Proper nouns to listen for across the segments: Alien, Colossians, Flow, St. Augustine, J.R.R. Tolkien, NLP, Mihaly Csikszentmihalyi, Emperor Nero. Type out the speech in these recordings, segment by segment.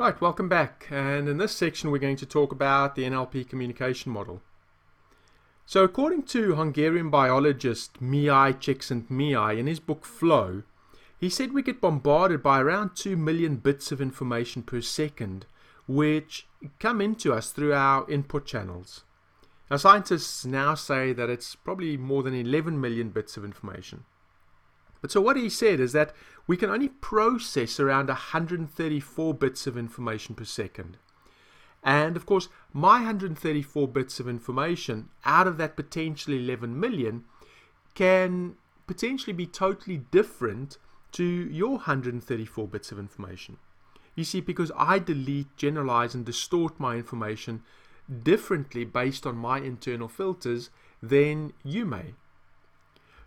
Right, welcome back, and in this section we're going to talk about the NLP communication model. So according to Hungarian biologist Mihaly Csikszentmihalyi in his book Flow, he said we get bombarded by around 2 million bits of information per second, which come into us through our input channels. Now scientists now say that it's probably more than 11 million bits of information. But so what he said is that we can only process around 134 bits of information per second. And of course, my 134 bits of information out of that potentially 11 million can potentially be totally different to your 134 bits of information. You see, because I delete, generalize, and distort my information differently based on my internal filters than you may.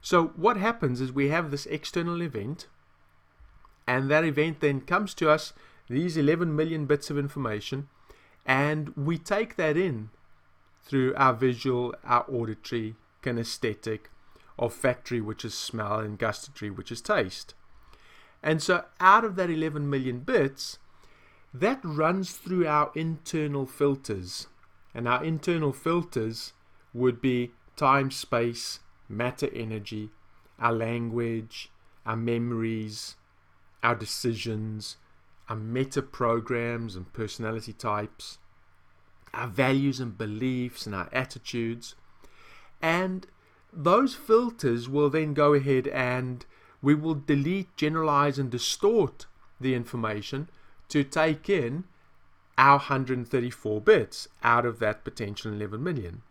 So what happens is we have this external event, and that event then comes to us, these 11 million bits of information, and we take that in through our visual, our auditory, kinesthetic, olfactory, which is smell, and gustatory, which is taste. And so out of that 11 million bits, that runs through our internal filters. And our internal filters would be time, space, matter, energy, our language, our memories, our decisions, our meta programs and personality types, our values and beliefs and our attitudes. And those filters will then go ahead and we will delete, generalize and distort the information to take in our 134 bits out of that potential 11 million.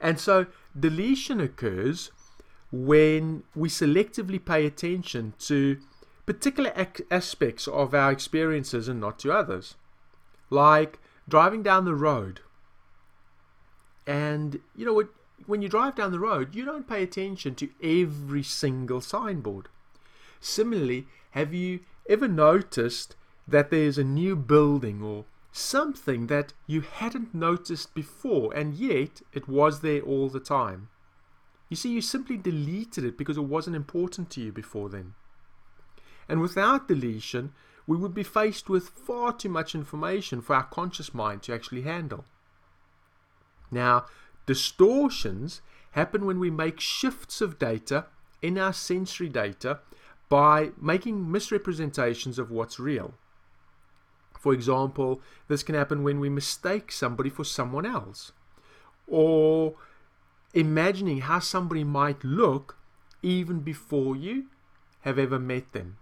And so deletion occurs when we selectively pay attention to particular aspects of our experiences and not to others. Like driving down the road. And you know, when you drive down the road, you don't pay attention to every single signboard. Similarly, have you ever noticed that there's a new building or something that you hadn't noticed before, and yet it was there all the time? You see, you simply deleted it because it wasn't important to you before then. And without deletion, we would be faced with far too much information for our conscious mind to actually handle. Now, distortions happen when we make shifts of data in our sensory data by making misrepresentations of what's real. For example, this can happen when we mistake somebody for someone else, or imagining how somebody might look even before you have ever met them.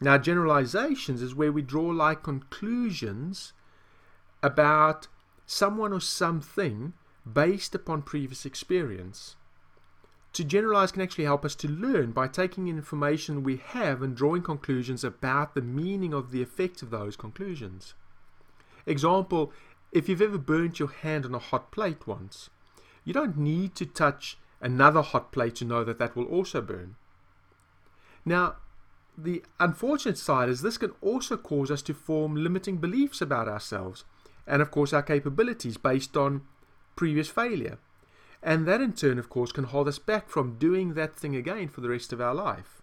Now, generalizations is where we draw like conclusions about someone or something based upon previous experience. To generalize can actually help us to learn by taking in information we have and drawing conclusions about the meaning of the effect of those conclusions. Example, if you've ever burnt your hand on a hot plate once, you don't need to touch another hot plate to know that that will also burn. Now, the unfortunate side is this can also cause us to form limiting beliefs about ourselves and, of course, our capabilities based on previous failure. And that in turn, of course, can hold us back from doing that thing again for the rest of our life.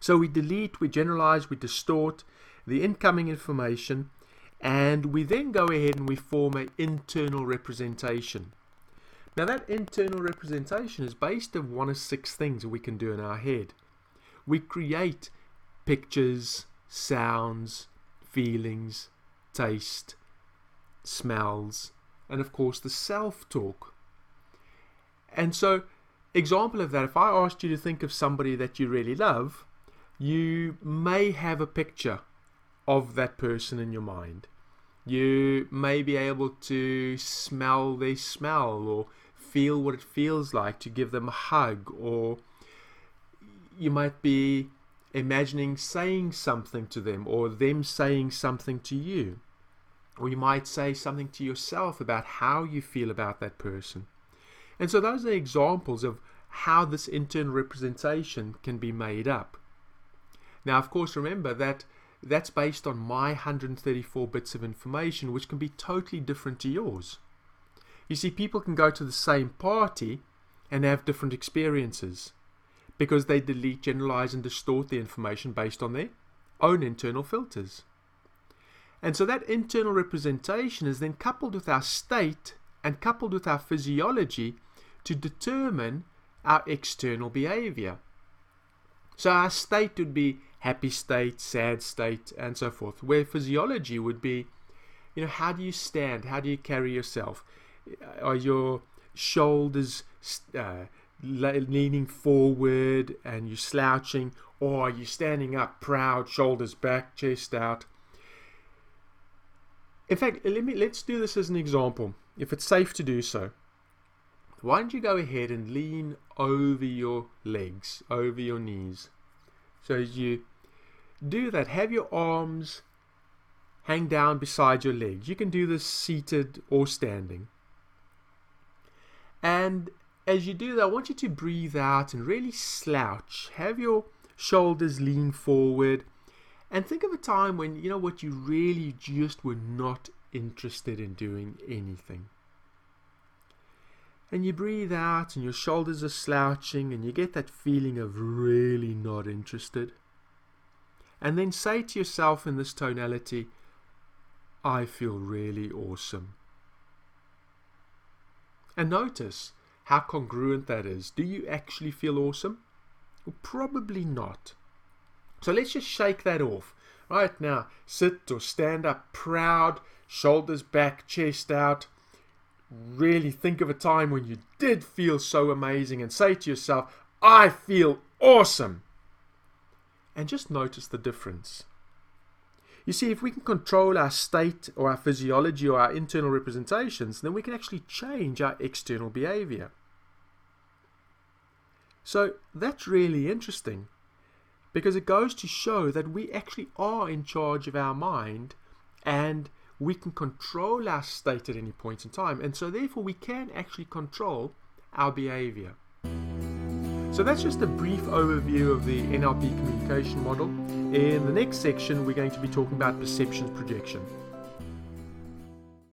So we delete, we generalize, we distort the incoming information, and we then go ahead and we form an internal representation. Now that internal representation is based on one of six things that we can do in our head. We create pictures, sounds, feelings, taste, smells, and of course the self-talk. And so, example of that, if I asked you to think of somebody that you really love, you may have a picture of that person in your mind. You may be able to smell their smell or feel what it feels like to give them a hug, or you might be imagining saying something to them or them saying something to you. Or you might say something to yourself about how you feel about that person. And so those are examples of how this internal representation can be made up. Now, of course, remember that that's based on my 134 bits of information, which can be totally different to yours. You see, people can go to the same party and have different experiences because they delete, generalize, and distort the information based on their own internal filters. And so that internal representation is then coupled with our state and coupled with our physiology to determine our external behavior. So our state would be happy state, sad state, and so forth, where physiology would be, you know, how do you stand? How do you carry yourself? Are your shoulders leaning forward and you're slouching, or are you standing up proud, shoulders back, chest out? In fact, let's do this as an example, if it's safe to do so. Why don't you go ahead and lean over your legs, over your knees? So as you do that, have your arms hang down beside your legs. You can do this seated or standing. And as you do that, I want you to breathe out and really slouch. Have your shoulders lean forward. And think of a time when, you know what, you really just were not interested in doing anything. And you breathe out and your shoulders are slouching and you get that feeling of really not interested. And then say to yourself in this tonality, I feel really awesome. And notice how congruent that is. Do you actually feel awesome? Well, probably not. So let's just shake that off. Right now, sit or stand up proud, shoulders back, chest out. Really think of a time when you did feel so amazing and say to yourself, I feel awesome. And just notice the difference. You see, if we can control our state or our physiology or our internal representations, then we can actually change our external behavior. So that's really interesting because it goes to show that we actually are in charge of our mind and we can control our state at any point in time, and so therefore we can actually control our behavior. So that's just a brief overview of the NLP communication model. In the next section, we're going to be talking about perception projection.